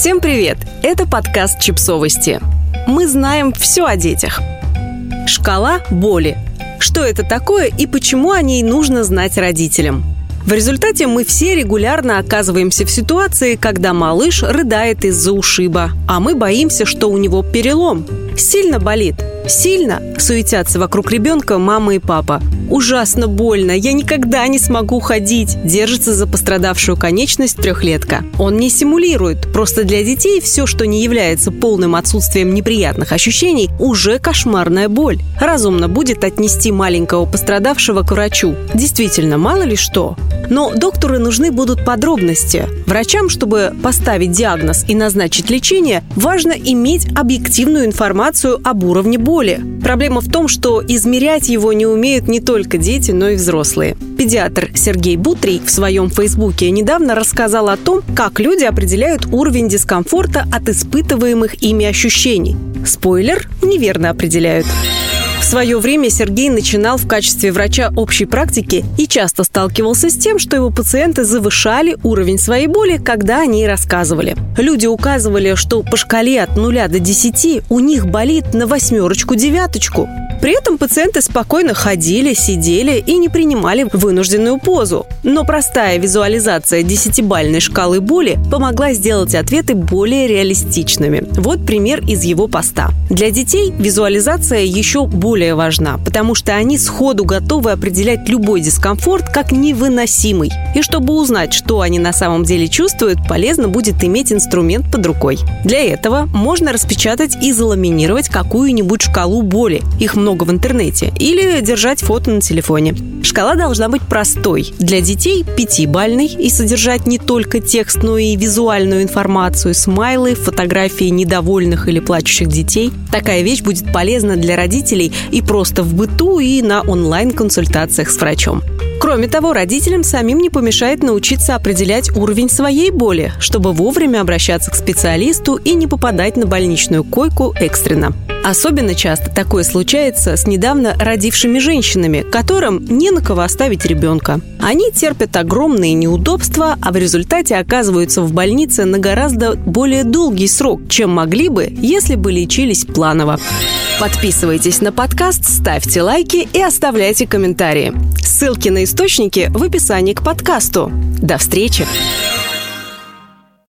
Всем привет! Это подкаст «Чипсовости». Мы знаем все о детях. Шкала боли. Что это такое и почему о ней нужно знать родителям? В результате мы все регулярно оказываемся в ситуации, когда малыш рыдает из-за ушиба, а мы боимся, что у него перелом. Сильно болит. Сильно суетятся вокруг ребенка мама и папа. Ужасно больно, я никогда не смогу ходить. Держится за пострадавшую конечность трехлетка. Он не симулирует. Просто для детей все, что не является полным отсутствием неприятных ощущений, уже кошмарная боль. Разумно будет отнести маленького пострадавшего к врачу. Действительно, мало ли что. Но доктору нужны будут подробности. Врачам, чтобы поставить диагноз и назначить лечение, важно иметь объективную информацию об уровне боли. Проблема в том, что измерять его не умеют не только дети, но и взрослые. Педиатр Сергей Бутрий в своем Фейсбуке недавно рассказал о том, как люди определяют уровень дискомфорта от испытываемых ими ощущений. Спойлер, неверно определяют. В свое время Сергей начинал в качестве врача общей практики и часто сталкивался с тем, что его пациенты завышали уровень своей боли, когда они рассказывали. Люди указывали, что по шкале от 0 до 10 у них болит на 8-9. При этом пациенты спокойно ходили, сидели и не принимали вынужденную позу. Но простая визуализация 10-бальной шкалы боли помогла сделать ответы более реалистичными. Вот пример из его поста. Для детей визуализация еще более важна, потому что они сходу готовы определять любой дискомфорт как невыносимый. И чтобы узнать, что они на самом деле чувствуют, полезно будет иметь инструмент под рукой. Для этого можно распечатать и заламинировать какую-нибудь шкалу боли. Их много в интернете. Или держать фото на телефоне. Шкала должна быть простой. Для детей 5-бальной и содержать не только текст, но и визуальную информацию, смайлы, фотографии недовольных или плачущих детей. Такая вещь будет полезна для родителей и просто в быту, и на онлайн-консультациях с врачом. Кроме того, родителям самим не помешает научиться определять уровень своей боли, чтобы вовремя обращаться к специалисту и не попадать на больничную койку экстренно. Особенно часто такое случается с недавно родившими женщинами, которым не на кого оставить ребенка. Они терпят огромные неудобства, а в результате оказываются в больнице на гораздо более долгий срок, чем могли бы, если бы лечились планово. Подписывайтесь на подкаст, ставьте лайки и оставляйте комментарии. Ссылки на источники в описании к подкасту. До встречи!